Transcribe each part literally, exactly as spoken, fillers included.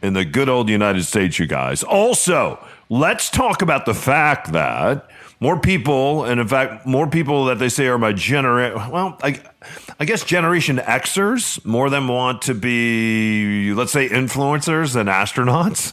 in the good old United States, you guys. Also, let's talk about the fact that more people, and in fact, more people that they say are my generation, well, I, I guess Generation Xers, more of them want to be, let's say, influencers than astronauts.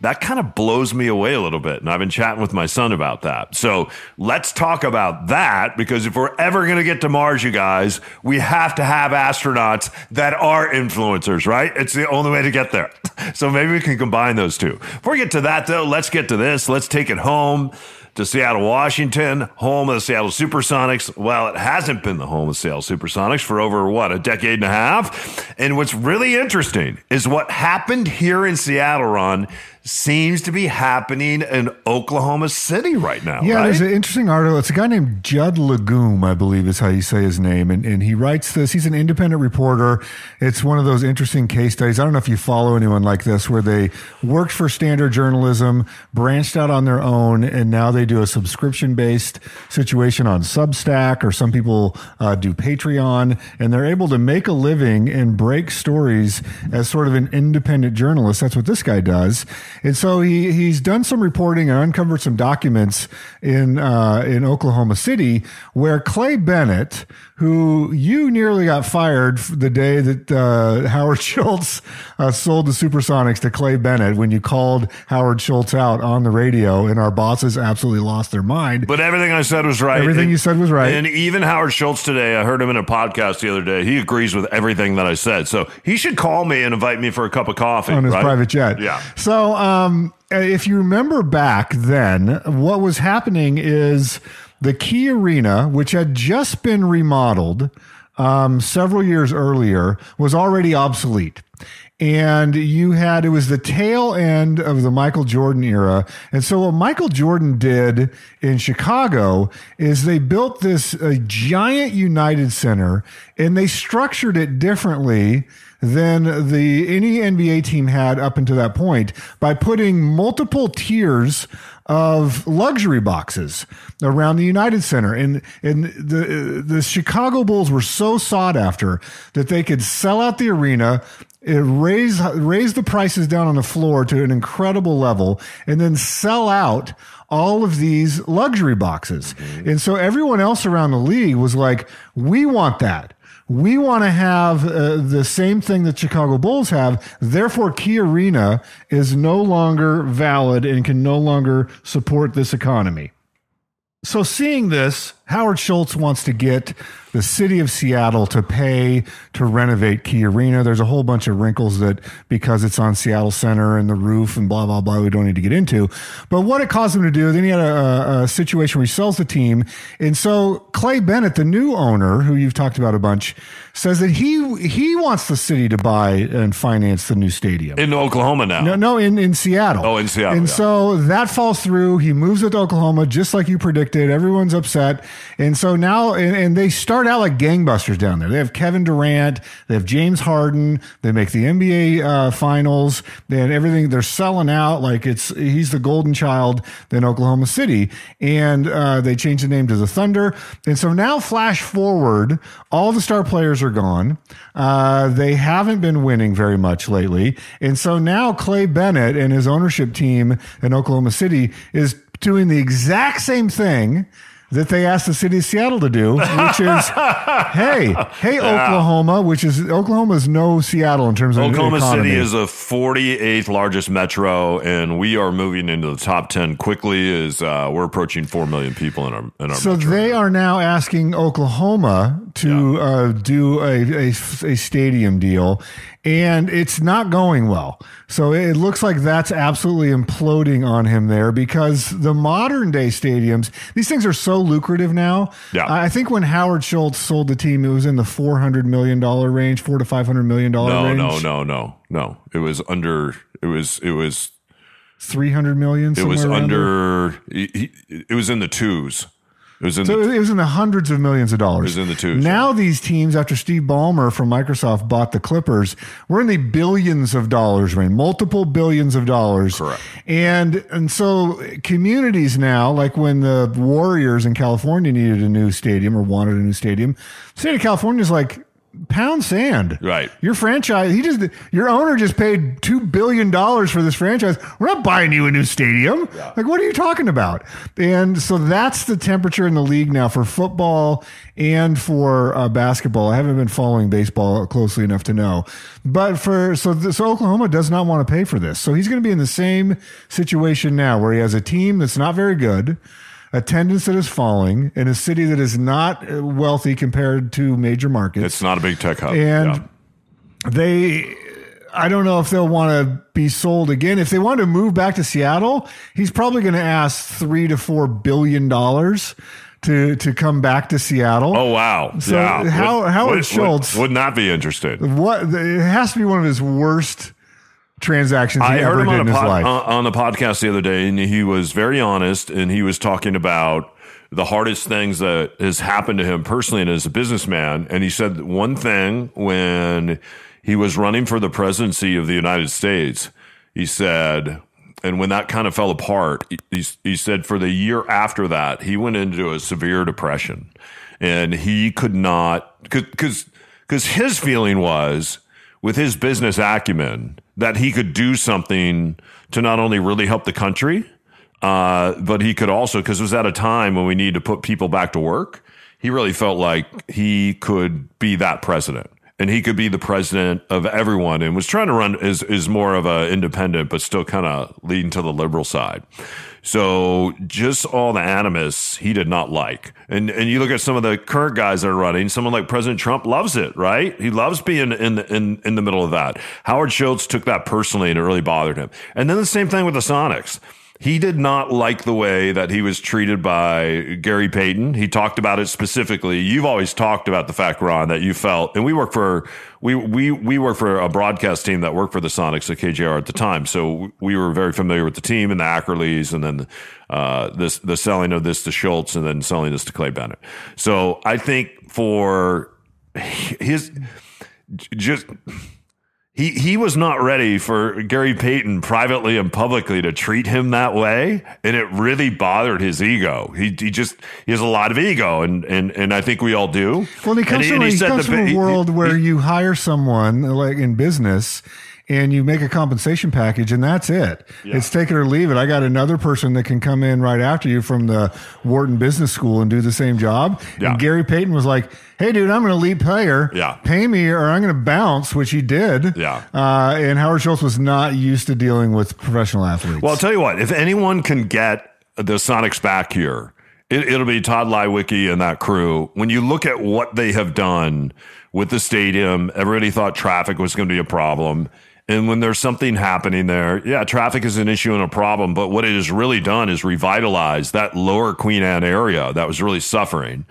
That kind of blows me away a little bit, and I've been chatting with my son about that. So let's talk about that, because if we're ever going to get to Mars, you guys, we have to have astronauts that are influencers, right? It's the only way to get there. So maybe we can combine those two. Before we get to that, though, let's get to this. Let's take it home to Seattle, Washington, home of the Seattle Supersonics. Well, it hasn't been the home of the Seattle Supersonics for over, what, a decade and a half? And what's really interesting is what happened here in Seattle, Ron, seems to be happening in Oklahoma City right now. Yeah, right? There's an interesting article. It's a guy named Judd Legum, I believe is how you say his name. And, and he writes this. He's an independent reporter. It's one of those interesting case studies. I don't know if you follow anyone like this, where they worked for standard journalism, branched out on their own, and now they do a subscription-based situation on Substack, or some people uh, do Patreon, and they're able to make a living and break stories as sort of an independent journalist. That's what this guy does. And so he, he's done some reporting and uncovered some documents in, uh, in Oklahoma City, where Clay Bennett, who you nearly got fired the day that uh, Howard Schultz uh, sold the Supersonics to Clay Bennett, when you called Howard Schultz out on the radio, and our bosses absolutely lost their mind. But everything I said was right. Everything and, you said was right. And even Howard Schultz today, I heard him in a podcast the other day, he agrees with everything that I said. So he should call me and invite me for a cup of coffee. On his right? private jet. Yeah. So um, if you remember back then, what was happening is the Key Arena, which had just been remodeled um, several years earlier, was already obsolete. And you had, it was the tail end of the Michael Jordan era. And so what Michael Jordan did in Chicago is they built this uh, giant United Center, and they structured it differently than the any N B A team had up until that point, by putting multiple tiers of luxury boxes around the United Center. And, and the, the Chicago Bulls were so sought after that they could sell out the arena, it raise, raise the prices down on the floor to an incredible level, and then sell out all of these luxury boxes. Mm-hmm. And so everyone else around the league was like, we want that. We want to have uh, the same thing that Chicago Bulls have. Therefore, Key Arena is no longer valid and can no longer support this economy. So seeing this, Howard Schultz wants to get the city of Seattle to pay to renovate Key Arena. There's a whole bunch of wrinkles that, because it's on Seattle Center and the roof and blah, blah, blah, we don't need to get into. But what it caused him to do, then he had a, a situation where he sells the team. And so Clay Bennett, the new owner, who you've talked about a bunch, says that he he wants the city to buy and finance the new stadium. In Oklahoma now? No, no, in, in Seattle. Oh, in Seattle. And yeah. So that falls through. He moves it to Oklahoma, just like you predicted. Everyone's upset. And so now, and, and they start out like gangbusters down there. They have Kevin Durant, they have James Harden, they make the N B A uh, finals, and everything. They're selling out like it's he's the golden child in Oklahoma City. And uh, they changed the name to the Thunder. And so now, flash forward, all the star players are gone. Uh, they haven't been winning very much lately. And so now Clay Bennett and his ownership team in Oklahoma City is doing the exact same thing that they asked the city of Seattle to do, which is, hey, hey, yeah. Oklahoma, which is, Oklahoma is no Seattle in terms of Oklahoma the economy. City is the forty-eighth largest metro, and we are moving into the top ten quickly. As uh, we're approaching four million people in our in our. So metro. They are now asking Oklahoma to yeah. uh, do a, a a stadium deal, and it's not going well. So it looks like that's absolutely imploding on him there, because the modern day stadiums, these things are so lucrative now. Yeah. I think when Howard Schultz sold the team, it was in the four hundred million dollars range, four to five hundred million dollars no, range. No, no, no, no, no. It was under, it was, it was. three hundred million dollars. It was under, it, it was in the twos. It was in so the, it was in the hundreds of millions of dollars. It was in the twos. Now yeah. these teams, after Steve Ballmer from Microsoft bought the Clippers, we're in the billions of dollars range, multiple billions of dollars. Correct. And and so communities now, like when the Warriors in California needed a new stadium or wanted a new stadium, the state of California is like, pound sand. Right. Your franchise, he just, your owner just paid two billion dollars for this franchise. We're not buying you a new stadium. Yeah. Like, what are you talking about? And so that's the temperature in the league now for football and for uh, basketball. I haven't been following baseball closely enough to know. But for, so, this, so Oklahoma does not want to pay for this. So he's going to be in the same situation now where he has a team that's not very good, attendance that is falling in a city that is not wealthy compared to major markets. It's not a big tech hub. And yeah. they, I don't know if they'll want to be sold again. If they want to move back to Seattle, he's probably going to ask three to four billion dollars to to come back to Seattle. Oh wow! So yeah. how would, Howard would, Schultz would, would not be interested. What it has to be one of his worst transactions he I heard ever him on, did in his pod, life. on the podcast the other day, and he was very honest, and he was talking about the hardest things that has happened to him personally and as a businessman. And he said one thing when he was running for the presidency of the United States, he said, and when that kind of fell apart, he, he said for the year after that, he went into a severe depression, and he could not, because because his feeling was, with his business acumen, that he could do something to not only really help the country, uh, but he could also, because it was at a time when we need to put people back to work, he really felt like he could be that president. And he could be the president of everyone, and was trying to run is is more of a independent, but still kind of leaning to the liberal side. So just all the animus he did not like. And and you look at some of the current guys that are running, someone like President Trump loves it, right? He loves being in the, in, in the middle of that. Howard Schultz took that personally, and it really bothered him. And then the same thing with the Sonics. He did not like the way that he was treated by Gary Payton. He talked about it specifically. You've always talked about the fact, Ron, that you felt, and we work for we we we work for a broadcast team that worked for the Sonics at K J R at the time, so we were very familiar with the team and the Ackerleys, and then uh, this the selling of this to Schultz, and then selling this to Clay Bennett. So I think for his just. He he was not ready for Gary Payton privately and publicly to treat him that way, and it really bothered his ego. He he just he has a lot of ego, and and, and I think we all do. Well, he comes, and he, from, and he he comes the, from a world he, where he, you hire someone like in business, and you make a compensation package, and that's it. Yeah. It's take it or leave it. I got another person that can come in right after you from the Wharton Business School and do the same job. Yeah. And Gary Payton was like, hey, dude, I'm an elite player. Yeah. Pay me or I'm going to bounce, which he did. Yeah. Uh, and Howard Schultz was not used to dealing with professional athletes. Well, I'll tell you what. If anyone can get the Sonics back here, it, it'll be Tod Leiweke and that crew. When you look at what they have done with the stadium, everybody thought traffic was going to be a problem. And when there's something happening there, yeah, traffic is an issue and a problem, but what it has really done is revitalized that lower Queen Anne area that was really suffering.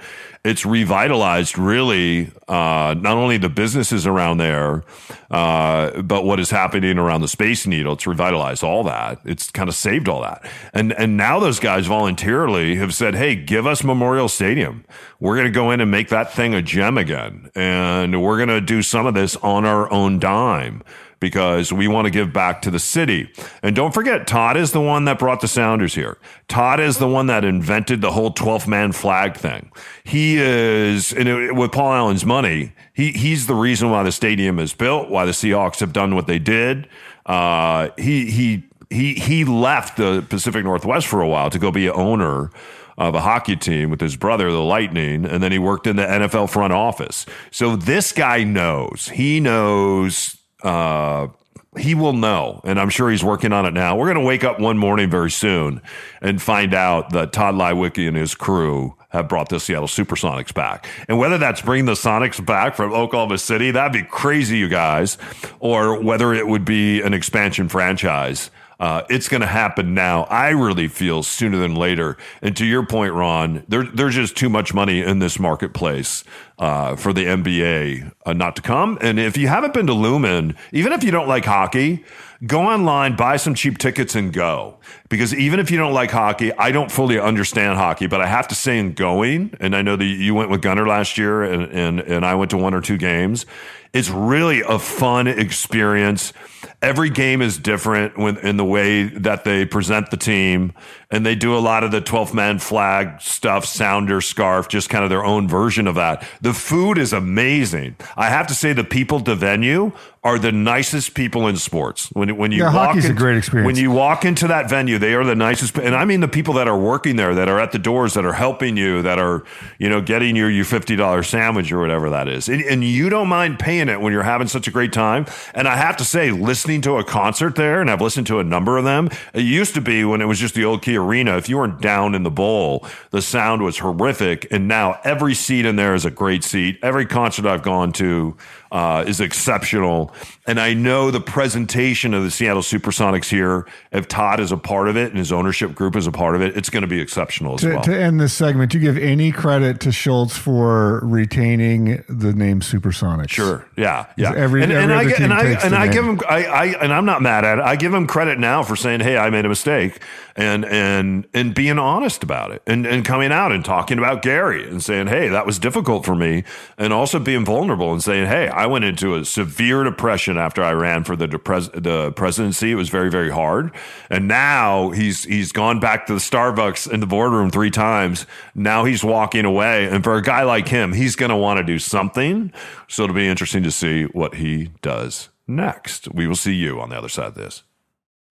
It's revitalized really uh, not only the businesses around there, uh, but what is happening around the Space Needle. It's revitalized all that. It's kind of saved all that. And and now those guys voluntarily have said, hey, give us Memorial Stadium. We're going to go in and make that thing a gem again. And we're going to do some of this on our own dime, because we want to give back to the city. And don't forget, Tod is the one that brought the Sounders here. Tod is the one that invented the whole twelfth man flag thing. He is, and it, with Paul Allen's money, he he's the reason why the stadium is built, why the Seahawks have done what they did. Uh, he he he he left the Pacific Northwest for a while to go be an owner of a hockey team with his brother, the Lightning, and then he worked in the N F L front office. So this guy knows. He knows. Uh, he will know, and I'm sure he's working on it now. We're going to wake up one morning very soon and find out that Tod Leiweke and his crew have brought the Seattle Supersonics back. And whether that's bringing the Sonics back from Oklahoma City, that'd be crazy, you guys, or whether it would be an expansion franchise. Uh, it's going to happen now. I really feel sooner than later. And to your point, Ron, there, there's just too much money in this marketplace uh, for the N B A uh, not to come. And if you haven't been to Lumen, even if you don't like hockey, go online, buy some cheap tickets and go. Because even if you don't like hockey, I don't fully understand hockey, but I have to say in going, and I know that you went with Gunner last year and, and, and I went to one or two games, it's really a fun experience. Every game is different when, in the way that they present the team, and they do a lot of the twelfth man flag stuff, sounder, scarf, just kind of their own version of that. The food is amazing. I have to say the people to venue are the nicest people in sports. When, when you yeah, walk hockey's in, a great experience. When you walk into that venue, they are the nicest. And I mean the people that are working there, that are at the doors, that are helping you, that are, you know, getting your, your fifty dollar sandwich or whatever that is. And, and you don't mind paying it when you're having such a great time. And I have to say, listening to a concert there, and I've listened to a number of them. It used to be when it was just the old Key Arena, if you weren't down in the bowl, the sound was horrific. And now every seat in there is a great seat. Every concert I've gone to uh, is exceptional. And I know the presentation of the Seattle Supersonics here, if Tod is a part of it and his ownership group is a part of it, it's going to be exceptional as to, well. To end this segment, do you give any credit to Schultz for retaining the name Supersonics? Sure. Yeah. Yeah. Every, and, every and, other I, team and, I, and I give him, I, I, and I'm not mad at it. I give him credit now for saying, hey, I made a mistake, and and and being honest about it, and, and coming out and talking about Gary and saying, hey, that was difficult for me, and also being vulnerable and saying, hey, I went into a severe depression after I ran for the depres- the presidency. It was very, very hard. And now he's he's gone back to the Starbucks in the boardroom three times. Now he's walking away. And for a guy like him, he's going to want to do something. So it'll be interesting to see what he does next. We will see you on the other side of this.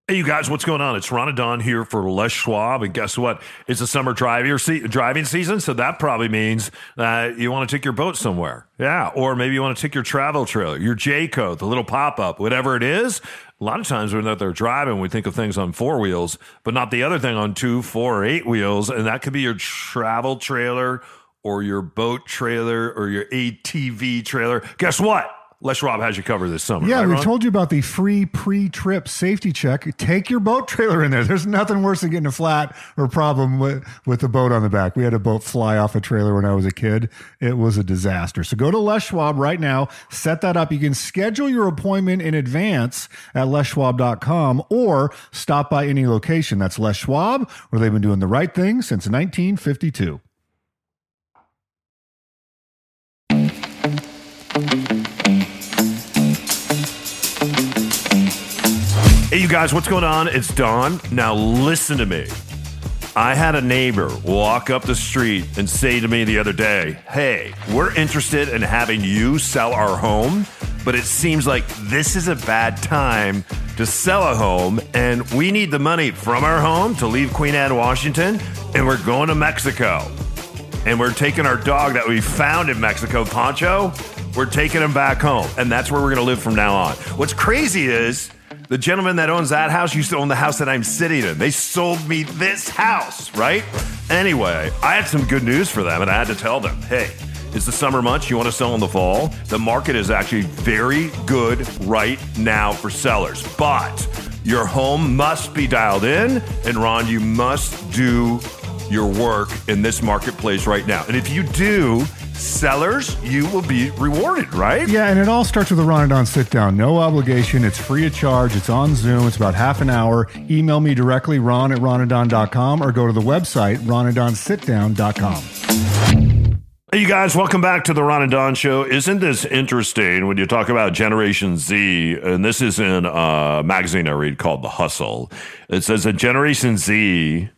Hey, you guys, what's going on? It's Ron and Don here for Les Schwab, and guess what? It's the summer driving driving season, so that probably means that you want to take your boat somewhere. Yeah, or maybe you want to take your travel trailer, your Jayco, the little pop-up, whatever it is. A lot of times when they're driving, we think of things on four wheels, but not the other thing on two, four, or eight wheels, and that could be your travel trailer or your boat trailer or your A T V trailer. Guess what? Les Schwab has you covered this summer. Yeah, right, we Ron? told you about the free pre-trip safety check. Take your boat trailer in there. There's nothing worse than getting a flat or problem with, with the boat on the back. We had a boat fly off a trailer when I was a kid. It was a disaster. So go to Les Schwab right now. Set that up. You can schedule your appointment in advance at les schwab dot com or stop by any location. That's Les Schwab, where they've been doing the right thing since nineteen fifty-two. Hey, you guys, what's going on? It's Don. Now, listen to me. I had a neighbor walk up the street and say to me the other day, hey, we're interested in having you sell our home, but it seems like this is a bad time to sell a home, and we need the money from our home to leave Queen Anne, Washington, and we're going to Mexico. And we're taking our dog that we found in Mexico, Poncho, we're taking him back home, and that's where we're going to live from now on. What's crazy is, the gentleman that owns that house used to own the house that I'm sitting in. They sold me this house, right? Anyway, I had some good news for them, and I had to tell them, hey, it's the summer months. You want to sell in the fall? The market is actually very good right now for sellers, but your home must be dialed in, and Ron, you must do your work in this marketplace right now. And if you do, sellers, you will be rewarded, right? Yeah, and it all starts with a Ron and Don sit down. No obligation. It's free of charge. It's on Zoom. It's about half an hour. Email me directly, ron at ron and don dot com, or go to the website, ron and don sit down dot com. Hey, you guys, welcome back to the Ron and Don Show. Isn't this interesting when you talk about Generation Z? And this is in a magazine I read called The Hustle. It says that Generation Z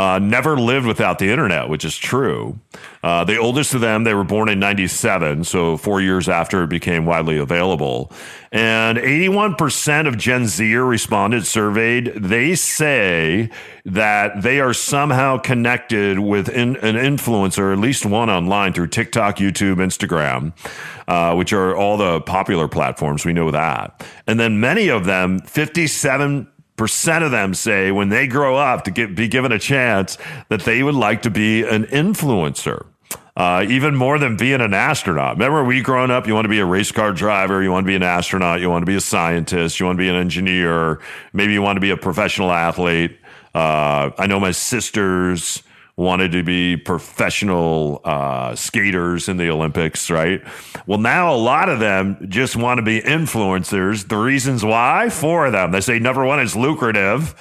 Uh, never lived without the internet, which is true. Uh, the oldest of them, they were born in ninety-seven, so four years after it became widely available. And eighty-one percent of Gen Z respondents surveyed, they say that they are somehow connected with in, an influencer, at least one online, through TikTok, YouTube, Instagram, uh, which are all the popular platforms. We know that. And then many of them, fifty-seven percent percent of them say when they grow up to get, be given a chance that they would like to be an influencer, uh, even more than being an astronaut. Remember, we growing up, you want to be a race car driver, you want to be an astronaut, you want to be a scientist, you want to be an engineer, maybe you want to be a professional athlete. Uh, I know my sisters wanted to be professional uh, skaters in the Olympics, right? Well, now a lot of them just want to be influencers. The reasons why, four of them. They say, number one, it's lucrative.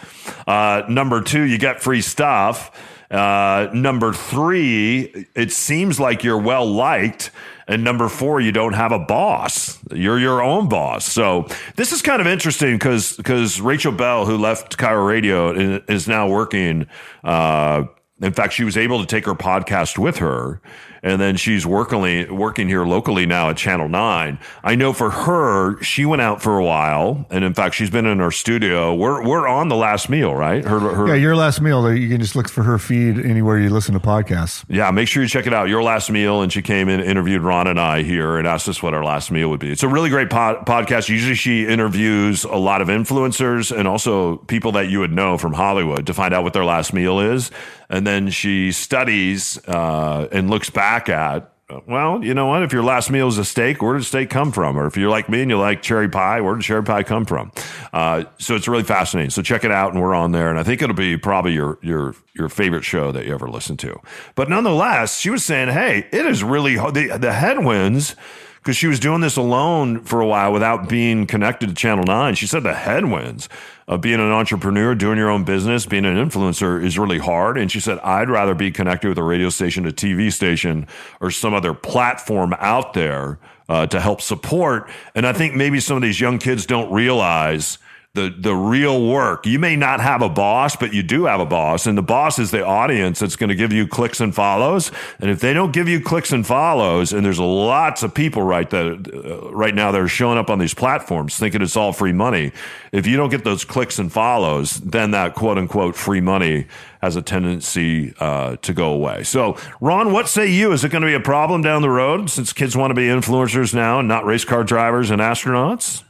Uh, number two, you get free stuff. Uh, number three, it seems like you're well-liked. And number four, you don't have a boss. You're your own boss. So this is kind of interesting because because Rachel Bell, who left Cairo Radio, is now working uh in fact, she was able to take her podcast with her, and then she's working, working here locally now at Channel nine. I know for her, she went out for a while, and in fact, she's been in her studio. We're we're on The Last Meal, right? Her, her, yeah, Your Last Meal. You can just look for her feed anywhere you listen to podcasts. Yeah, make sure you check it out, Your Last Meal, and she came in, interviewed Ron and I here, and asked us what our last meal would be. It's a really great pod, podcast. Usually she interviews a lot of influencers and also people that you would know from Hollywood to find out what their last meal is. And then she studies uh, and looks back at, well, you know what? If your last meal is a steak, where did steak come from? Or if you're like me and you like cherry pie, where did cherry pie come from? Uh, so it's really fascinating. So check it out, and we're on there. And I think it'll be probably your your your favorite show that you ever listen to. But nonetheless, she was saying, hey, it is really the, the headwinds, because she was doing this alone for a while without being connected to Channel nine. She said the headwinds of being an entrepreneur, doing your own business, being an influencer is really hard. And she said, I'd rather be connected with a radio station, a T V station, or some other platform out there uh, to help support. And I think maybe some of these young kids don't realize the the real work. You may not have a boss, but you do have a boss. And the boss is the audience that's going to give you clicks and follows. And if they don't give you clicks and follows, and there's lots of people right that uh, right now that are showing up on these platforms thinking it's all free money. If you don't get those clicks and follows, then that quote unquote free money has a tendency uh, to go away. So, Ron, what say you? Is it going to be a problem down the road since kids want to be influencers now and not race car drivers and astronauts?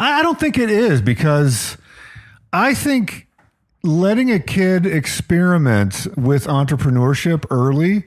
I don't think it is, because I think letting a kid experiment with entrepreneurship early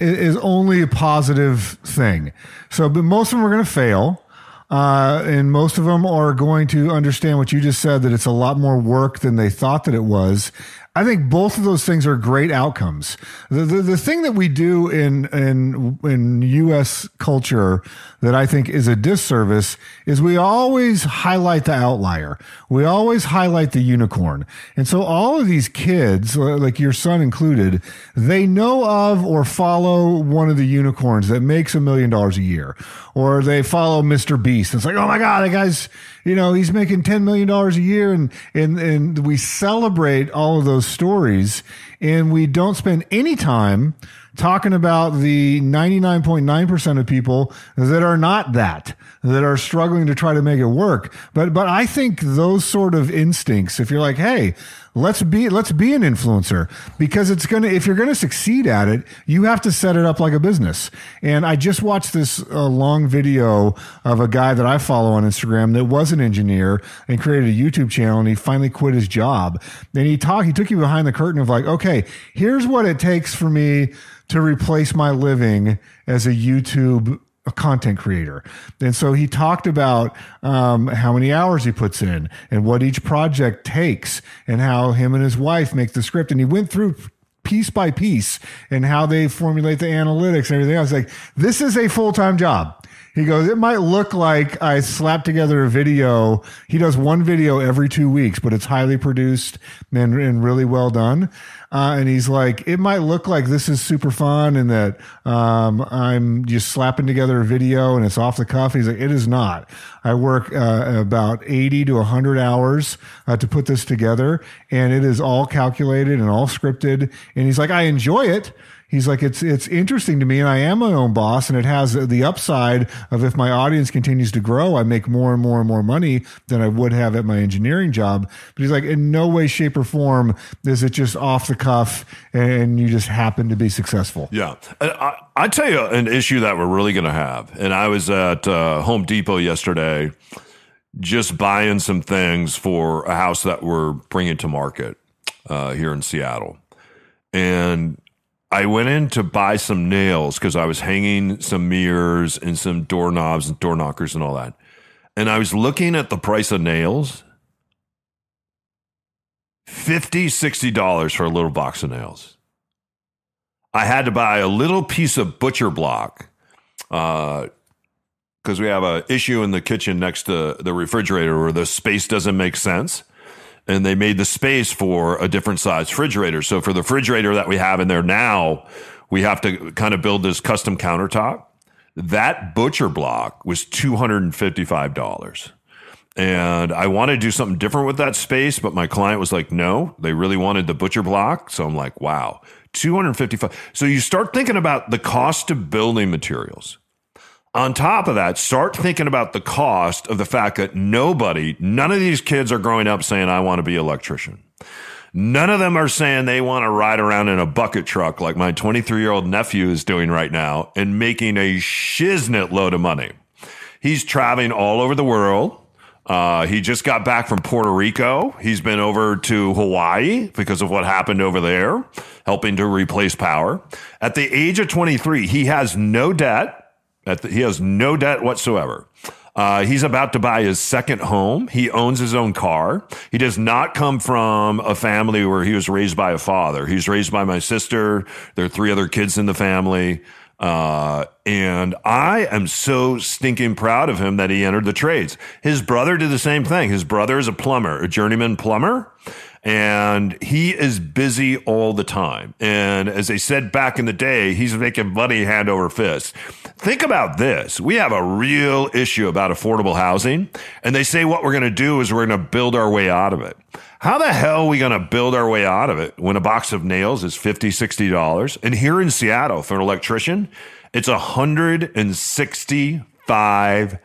is only a positive thing. So, but most of them are going to fail. Uh, and most of them are going to understand what you just said, that it's a lot more work than they thought that it was. I think both of those things are great outcomes. The, the, the thing that we do in, in, in U S culture that I think is a disservice is we always highlight the outlier. We always highlight the unicorn. And so all of these kids, like your son included, they know of or follow one of the unicorns that makes a million dollars a year, or they follow Mister Beast. It's like, oh my God, that guy's, you know, he's making ten million dollars a year. And, and, and we celebrate all of those stories, and we don't spend any time talking about the ninety-nine point nine percent of people that are not that, that are struggling to try to make it work. But, but I think those sort of instincts, if you're like, hey, let's be, let's be an influencer, because it's going to, if you're going to succeed at it, you have to set it up like a business. And I just watched this uh, long video of a guy that I follow on Instagram that was an engineer and created a YouTube channel, and he finally quit his job. And he talked, he took you behind the curtain of like, okay, here's what it takes for me to replace my living as a YouTube content creator. And so he talked about um, how many hours he puts in and what each project takes and how him and his wife make the script. And he went through piece by piece and how they formulate the analytics and everything else. Like, this is a full-time job. He goes, it might look like I slapped together a video. He does one video every two weeks, but it's highly produced and, and really well done. Uh, and he's like, it might look like this is super fun and that um, I'm just slapping together a video and it's off the cuff. He's like, it is not. I work uh, about eighty to one hundred hours uh, to put this together, and it is all calculated and all scripted. And he's like, I enjoy it. He's like, it's it's interesting to me, and I am my own boss, and it has the upside of if my audience continues to grow, I make more and more and more money than I would have at my engineering job. But he's like, in no way, shape, or form is it just off the cuff and you just happen to be successful. Yeah. I, I tell you an issue that we're really going to have, and I was at uh, Home Depot yesterday just buying some things for a house that we're bringing to market uh, here in Seattle. And I went in to buy some nails because I was hanging some mirrors and some doorknobs and door knockers and all that. And I was looking at the price of nails, fifty dollars, sixty dollars for a little box of nails. I had to buy a little piece of butcher block because uh, we have an issue in the kitchen next to the refrigerator where the space doesn't make sense. And they made the space for a different size refrigerator. So for the refrigerator that we have in there now, we have to kind of build this custom countertop. That butcher block was two hundred fifty-five dollars. And I wanted to do something different with that space, but my client was like, no, they really wanted the butcher block. So I'm like, wow, two hundred fifty-five dollars. So you start thinking about the cost of building materials. On top of that, start thinking about the cost of the fact that nobody, none of these kids are growing up saying, I want to be an electrician. None of them are saying they want to ride around in a bucket truck like my twenty-three-year-old nephew is doing right now and making a shiznit load of money. He's traveling all over the world. Uh, he just got back from Puerto Rico. He's been over to Hawaii because of what happened over there, helping to replace power. At the age of twenty-three, he has no debt. At the, he has no debt whatsoever. Uh, he's about to buy his second home. He owns his own car. He does not come from a family where he was raised by a father. He's raised by my sister. There are three other kids in the family. Uh, and I am so stinking proud of him that he entered the trades. His brother did the same thing. His brother is a plumber, a journeyman plumber. And he is busy all the time. And as they said back in the day, he's making money hand over fist. Think about this. We have a real issue about affordable housing. And they say what we're going to do is we're going to build our way out of it. How the hell are we going to build our way out of it when a box of nails is fifty dollars, sixty dollars? And here in Seattle, for an electrician, it's one hundred sixty-five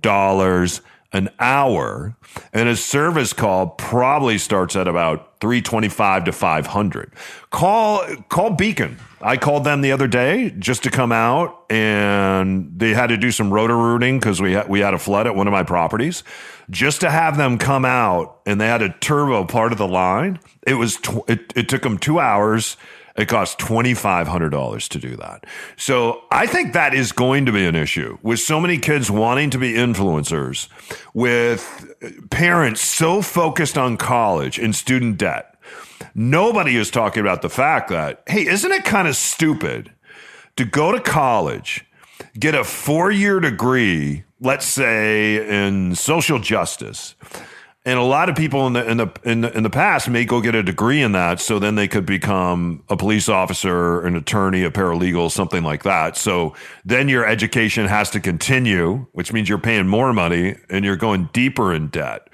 dollars an hour, and a service call probably starts at about three twenty-five to five hundred. Call call Beacon. I called them the other day just to come out, and they had to do some rotor rooting because we had, we had a flood at one of my properties. Just to have them come out, and they had a turbo part of the line. It was tw- it, it took them two hours. It costs twenty-five hundred dollars to do that. So I think that is going to be an issue with so many kids wanting to be influencers, with parents so focused on college and student debt. Nobody is talking about the fact that, hey, isn't it kind of stupid to go to college, get a four-year degree, let's say in social justice? And a lot of people in the, in the in the in the past may go get a degree in that, so then they could become a police officer, an attorney, a paralegal, something like that. So then your education has to continue, which means you're paying more money and you're going deeper in debt.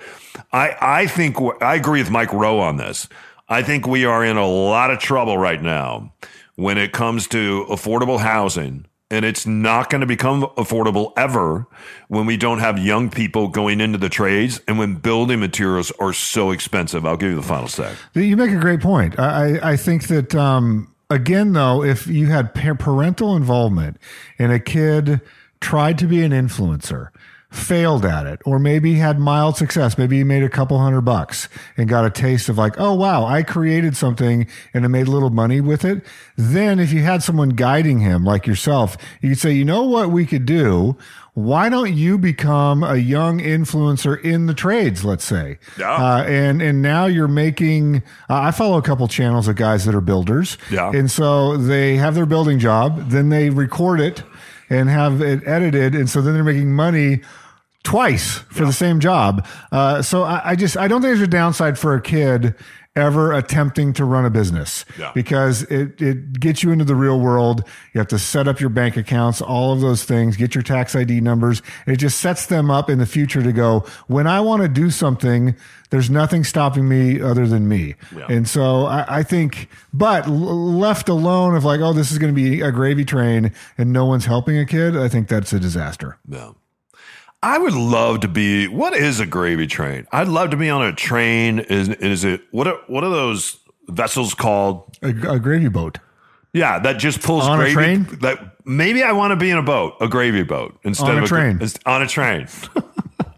I I think I agree with Mike Rowe on this. I think we are in a lot of trouble right now when it comes to affordable housing. And it's not going to become affordable ever when we don't have young people going into the trades and when building materials are so expensive. I'll give you the final sec. You make a great point. I, I think that, um, again, though, if you had parental involvement and a kid tried to be an influencer, failed at it, or maybe had mild success. Maybe he made a couple hundred bucks and got a taste of like, oh, wow, I created something and I made a little money with it. Then if you had someone guiding him like yourself, you could say, you know what we could do? Why don't you become a young influencer in the trades, let's say? Yeah. Uh, and, and now you're making, uh, I follow a couple channels of guys that are builders. Yeah. And so they have their building job, then they record it and have it edited. And so then they're making money twice for yeah. the same job. Uh, so I, I just, I don't think there's a downside for a kid ever attempting to run a business yeah. because it, it gets you into the real world. You have to set up your bank accounts, all of those things, get your tax I D numbers. It just sets them up in the future to go, when I want to do something, there's nothing stopping me other than me. Yeah. And so I, I think, but left alone of like, oh, this is going to be a gravy train and no one's helping a kid, I think that's a disaster. Yeah. I would love to be, what is a gravy train? I'd love to be on a train. Is is it, what are, what are those vessels called? A, a gravy boat. Yeah, that just pulls on gravy. On a train? That, maybe I want to be in a boat, a gravy boat. Instead on a of a, train. On a train.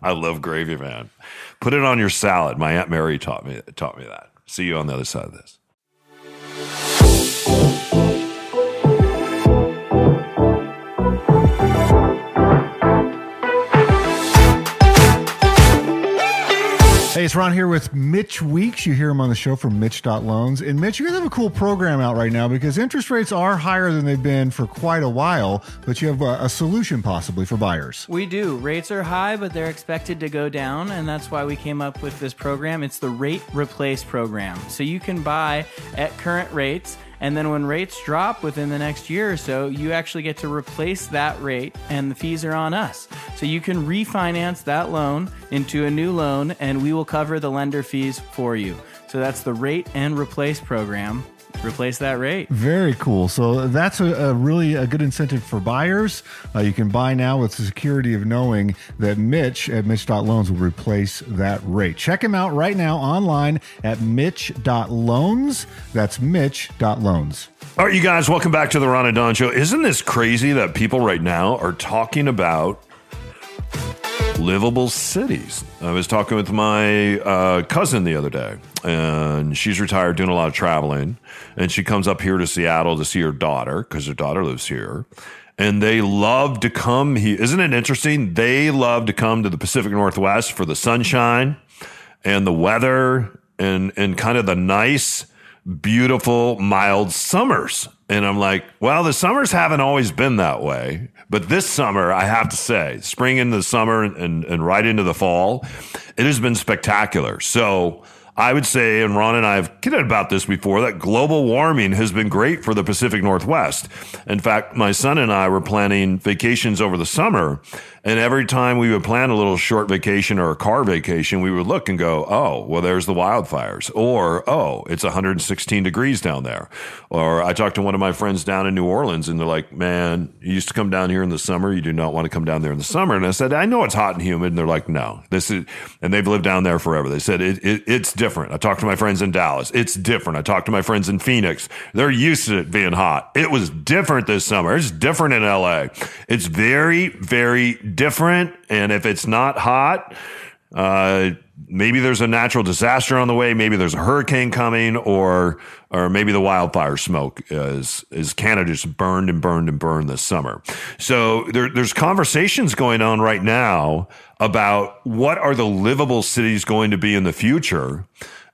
I love gravy, man. Put it on your salad. My Aunt Mary taught me taught me that. See you on the other side of this. Hey, it's Ron here with Mitch Weeks. You hear him on the show from Mitch dot loans. And Mitch, you guys have a cool program out right now because interest rates are higher than they've been for quite a while, but you have a, a solution possibly for buyers. We do. Rates are high, but they're expected to go down, and that's why we came up with this program. It's the Rate Replace Program. So you can buy at current rates, and then when rates drop within the next year or so, you actually get to replace that rate, and the fees are on us. So you can refinance that loan into a new loan, and we will cover the lender fees for you. So that's the Rate and Replace Program. Replace that rate. Very cool. So that's a, a really a good incentive for buyers. Uh, you can buy now with the security of knowing that Mitch at Mitch dot loans will replace that rate. Check him out right now online at Mitch dot loans. That's Mitch dot loans. All right, you guys, welcome back to the Ron and Don Show. Isn't this crazy that people right now are talking about livable cities? I was talking with my uh, cousin the other day, and she's retired, doing a lot of traveling, and she comes up here to Seattle to see her daughter because her daughter lives here, and they love to come here. Isn't it interesting? They love to come to the Pacific Northwest for the sunshine and the weather and, and kind of the nice, beautiful, mild summers. And I'm like, well, the summers haven't always been that way. But this summer, I have to say, spring into the summer and, and right into the fall, it has been spectacular. So I would say, and Ron and I have kidded about this before, that global warming has been great for the Pacific Northwest. In fact, my son and I were planning vacations over the summer. And every time we would plan a little short vacation or a car vacation, we would look and go, oh, well, there's the wildfires. Or, oh, it's one hundred sixteen degrees down there. Or I talked to one of my friends down in New Orleans, and they're like, man, you used to come down here in the summer. You do not want to come down there in the summer. And I said, I know it's hot and humid. And they're like, no, this is, and they've lived down there forever. They said, it, it, it's different. I talked to my friends in Dallas. It's different. I talked to my friends in Phoenix. They're used to it being hot. It was different this summer. It's different in L A. It's very, very different. different. And if it's not hot, uh, maybe there's a natural disaster on the way. Maybe there's a hurricane coming, or, or maybe the wildfire smoke is, is Canada just burned and burned and burned this summer. So there, there's conversations going on right now about what are the livable cities going to be in the future.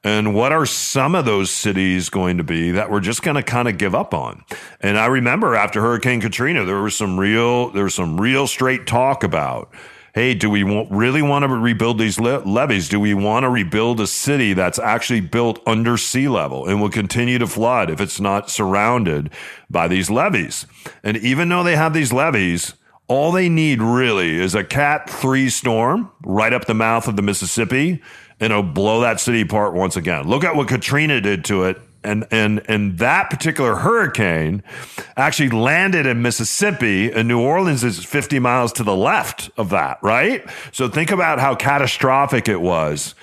And what are some of those cities going to be that we're just going to kind of give up on? And I remember after Hurricane Katrina, there was some real, there was some real straight talk about, hey, do we want, really want to rebuild these le- levees? Do we want to rebuild a city that's actually built under sea level and will continue to flood if it's not surrounded by these levees? And even though they have these levees, all they need really is a Cat three storm right up the mouth of the Mississippi, and it'll blow that city apart once again. Look at what Katrina did to it. And, and, and that particular hurricane actually landed in Mississippi, and New Orleans is fifty miles to the left of that, right? So think about how catastrophic it was.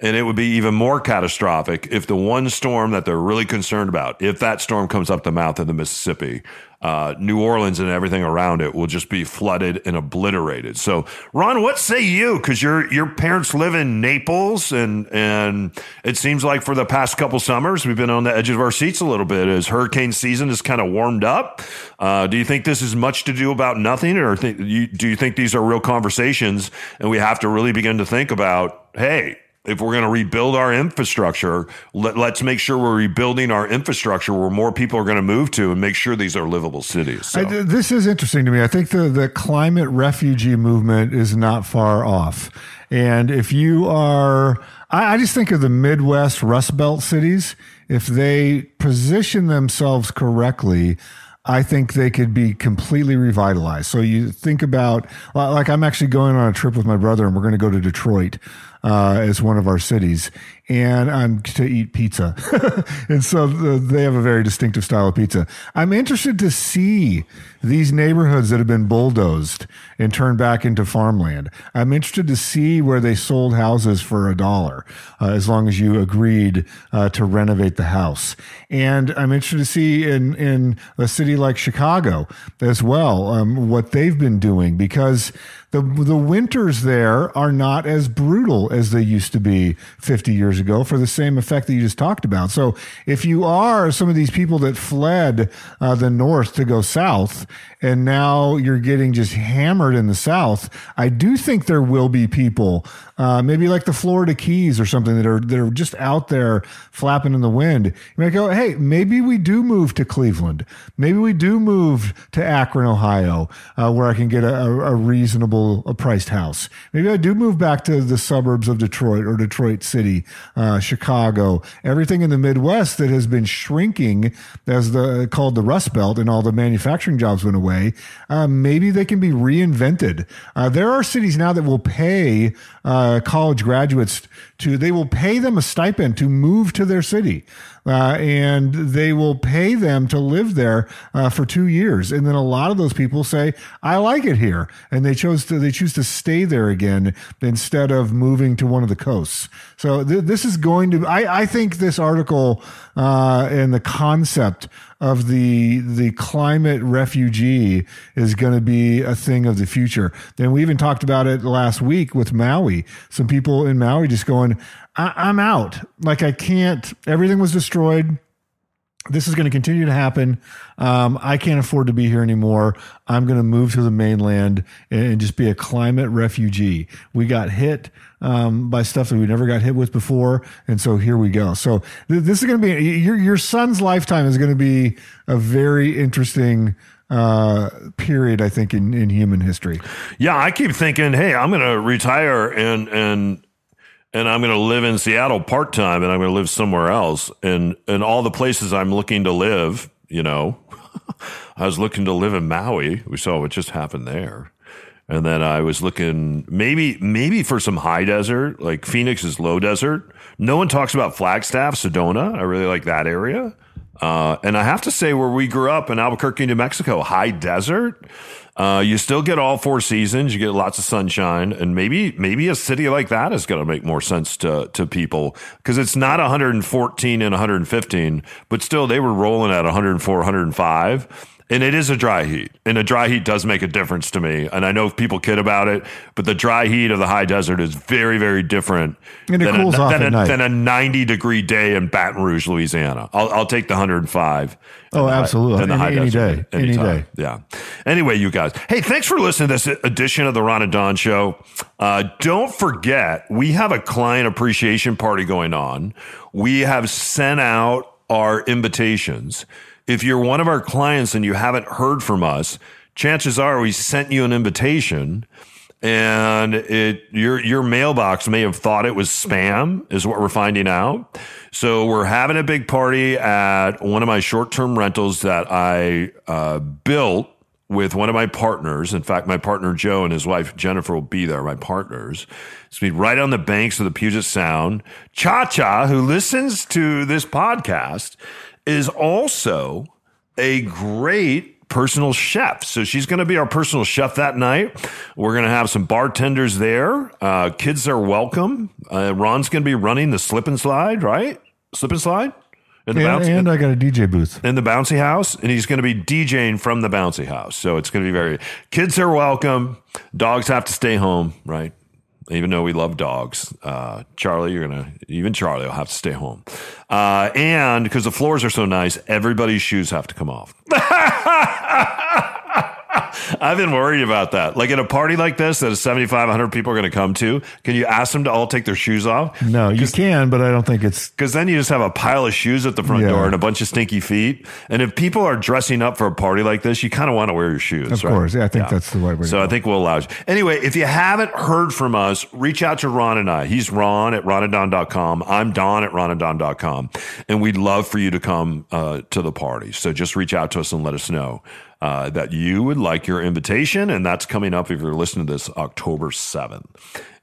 And it would be even more catastrophic if the one storm that they're really concerned about, if that storm comes up the mouth of the Mississippi, uh, New Orleans and everything around it will just be flooded and obliterated. So, Ron, what say you? Because your your parents live in Naples, and and it seems like for the past couple summers we've been on the edge of our seats a little bit as hurricane season has kind of warmed up. Uh, do you think this is much to do about nothing, or th- you, do you think these are real conversations and we have to really begin to think about, hey, if we're going to rebuild our infrastructure, let, let's make sure we're rebuilding our infrastructure where more people are going to move to and make sure these are livable cities. So. I, this is interesting to me. I think the, the climate refugee movement is not far off. And if you are, I, I just think of the Midwest Rust Belt cities, if they position themselves correctly, I think they could be completely revitalized. So you think about, like, I'm actually going on a trip with my brother and we're going to go to Detroit uh, as one of our cities, and I'm to eat pizza. And so the, they have a very distinctive style of pizza. I'm interested to see these neighborhoods that have been bulldozed and turned back into farmland. I'm interested to see where they sold houses for a dollar, uh, as long as you agreed uh, to renovate the house. And I'm interested to see in, in a city like Chicago as well, um, what they've been doing, because the the winters there are not as brutal as they used to be fifty years ago for the same effect that you just talked about. So if you are some of these people that fled uh, the north to go south, and now you're getting just hammered in the south, I do think there will be people, uh, maybe like the Florida Keys or something, that are that are just out there flapping in the wind. You might go, hey, maybe we do move to Cleveland. Maybe we do move to Akron, Ohio, uh, where I can get a, a reasonable a priced house. Maybe I do move back to the suburbs of Detroit or Detroit City, uh, Chicago, everything in the Midwest that has been shrinking as the called the Rust Belt, and all the manufacturing jobs went away. Uh, maybe they can be reinvented. Uh, there are cities now that will pay uh, college graduates to, they will pay them a stipend to move to their city. Uh, and they will pay them to live there uh, for two years. And then a lot of those people say, I like it here. And they chose to, they choose to stay there again instead of moving to one of the coasts. So th- this is going to, I, I think this article uh, and the concept of the the climate refugee is going to be a thing of the future. Then we even talked about it last week with Maui. Some people in Maui just going, I- I'm out. Like, I can't. Everything was destroyed. This is going to continue to happen. Um, I can't afford to be here anymore. I'm going to move to the mainland and just be a climate refugee. We got hit um, by stuff that we never got hit with before, and so here we go. So th- this is going to be your your son's lifetime is going to be a very interesting uh, period, I think, in, in human history. Yeah, I keep thinking, hey, I'm going to retire and and. And I'm going to live in Seattle part-time, and I'm going to live somewhere else. And and all the places I'm looking to live, you know, I was looking to live in Maui. We saw what just happened there. And then I was looking maybe maybe for some high desert, like Phoenix is low desert. No one talks about Flagstaff, Sedona. I really like that area. Uh, and I have to say, where we grew up in Albuquerque, New Mexico, high desert, uh, you still get all four seasons. You get lots of sunshine, and maybe maybe a city like that is going to make more sense to to people, because it's not one hundred fourteen and one hundred fifteen, but still they were rolling at one hundred four, one hundred five. And it is a dry heat, and a dry heat does make a difference to me. And I know people kid about it, but the dry heat of the high desert is very, very different and than, it cools a, off than, at a, night. than a ninety degree day in Baton Rouge, Louisiana. I'll, I'll take the one hundred five. Oh, absolutely. The high, any, the high any, desert, any day. Any day. Yeah. Anyway, you guys. Hey, thanks for listening to this edition of the Ron and Don Show. Uh, don't forget, we have a client appreciation party going on. We have sent out our invitations. If you're one of our clients and you haven't heard from us, chances are we sent you an invitation, and it your your mailbox may have thought it was spam, is what we're finding out. So we're having a big party at one of my short-term rentals that I uh, built with one of my partners. In fact, my partner Joe and his wife Jennifer will be there, my partners. It's going to be right on the banks of the Puget Sound. Cha-Cha, who listens to this podcast, is also a great personal chef. So she's going to be our personal chef that night. We're going to have some bartenders there. Uh, kids are welcome. Uh, Ron's going to be running the slip and slide, right? Slip and slide? In the and, bouncy, and I got a D J booth. In the bouncy house. And he's going to be DJing from the bouncy house. So it's going to be very... Kids are welcome. Dogs have to stay home, right? Even though we love dogs, uh, Charlie, you're going to, even Charlie will have to stay home. Uh, and because the floors are so nice, everybody's shoes have to come off. I've been worried about that. Like at a party like this that is seventy-five hundred people are going to come to, can you ask them to all take their shoes off? No, you can, but I don't think it's... Because then you just have a pile of shoes at the front yeah. door and a bunch of stinky feet. And if people are dressing up for a party like this, you kind of want to wear your shoes, Of right? course. Yeah, I think yeah. that's the right way. So I think we'll allow you. Anyway, if you haven't heard from us, reach out to Ron and I. He's Ron at ron and don dot com. I'm Don at ron and don dot com. And we'd love for you to come uh, to the party. So just reach out to us and let us know Uh, that you would like your invitation, and that's coming up if you're listening to this October seventh.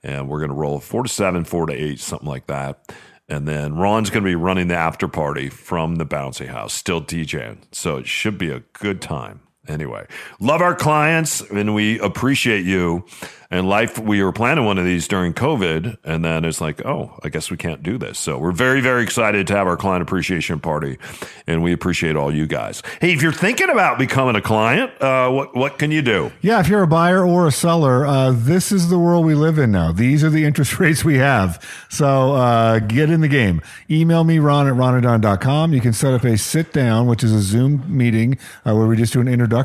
And we're going to roll four to seven, four to eight, something like that. And then Ron's going to be running the after party from the bouncy house, still DJing. So it should be a good time. Anyway, love our clients, and we appreciate you. And life, we were planning one of these during COVID, and then it's like, oh, I guess we can't do this. So we're very, very excited to have our client appreciation party, and we appreciate all you guys. Hey, if you're thinking about becoming a client, uh, what what can you do? Yeah, if you're a buyer or a seller, uh, this is the world we live in now. These are the interest rates we have. So uh, get in the game. Email me, Ron, at ron and don dot com. You can set up a sit-down, which is a Zoom meeting uh, where we just do an introduction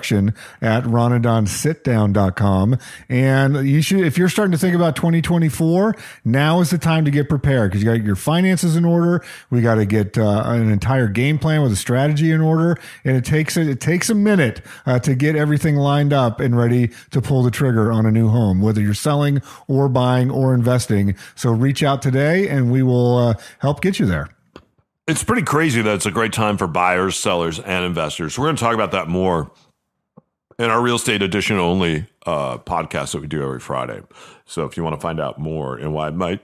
at ron and don sit down dot com. And you should, if you're starting to think about twenty twenty-four, now is the time to get prepared, because you got your finances in order. We got to get uh, an entire game plan with a strategy in order. And it takes a, it takes a minute uh, to get everything lined up and ready to pull the trigger on a new home, whether you're selling or buying or investing. So reach out today and we will uh, help get you there. It's pretty crazy that it's a great time for buyers, sellers, and investors. We're going to talk about that more in our real estate edition only uh, podcast that we do every Friday. So if you want to find out more and why it might,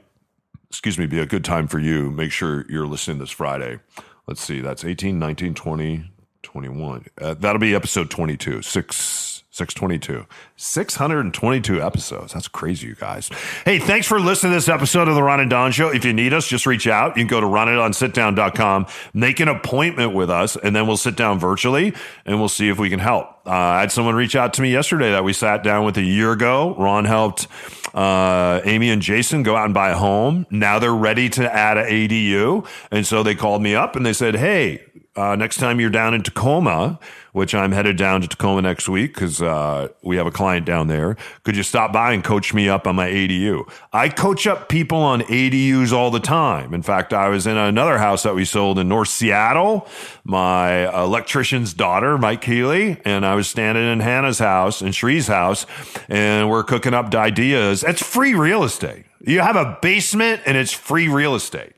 excuse me, be a good time for you, make sure you're listening this Friday. Let's see, that's eighteen, nineteen, twenty, twenty-one. Uh, that'll be episode twenty-two, six, six twenty-two. six hundred twenty-two episodes. That's crazy, you guys. Hey, thanks for listening to this episode of the Ron and Don Show. If you need us, just reach out. You can go to ron and don sit down dot com, make an appointment with us, and then we'll sit down virtually, and we'll see if we can help. Uh, I had someone reach out to me yesterday that we sat down with a year ago. Ron helped uh, Amy and Jason go out and buy a home. Now they're ready to add an A D U, and so they called me up, and they said, hey, uh, next time you're down in Tacoma, which I'm headed down to Tacoma next week because uh, we have a client down there. Could you stop by and coach me up on my A D U? I coach up people on A D Us all the time. In fact, I was in another house that we sold in North Seattle, my electrician's daughter, Mike Keeley, and I was standing in Hannah's house, in Shree's house, and we're cooking up ideas. That's free real estate. You have a basement and it's free real estate.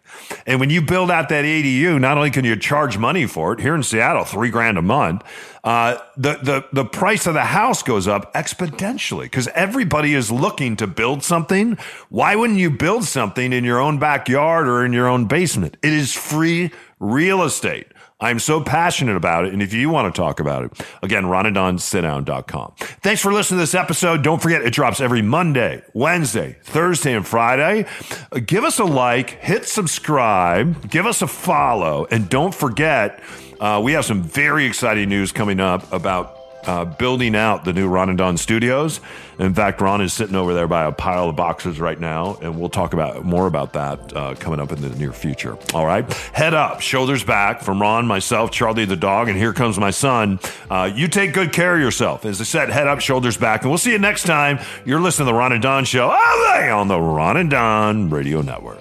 And when you build out that A D U, not only can you charge money for it, here in Seattle, three grand a month, uh, the, the, the price of the house goes up exponentially because everybody is looking to build something. Why wouldn't you build something in your own backyard or in your own basement? It is free real estate. I'm so passionate about it. And if you want to talk about it, again, ron and don sit down dot com. Thanks for listening to this episode. Don't forget, it drops every Monday, Wednesday, Thursday, and Friday. Give us a like, hit subscribe, give us a follow. And don't forget, uh, we have some very exciting news coming up about uh, building out the new Ron and Don studios. In fact, Ron is sitting over there by a pile of boxes right now, and we'll talk about more about that uh, coming up in the near future. All right. Head up, shoulders back from Ron, myself, Charlie the dog, and here comes my son. Uh, you take good care of yourself. As I said, head up, shoulders back, and we'll see you next time. You're listening to the Ron and Don Show on the Ron and Don Radio Network.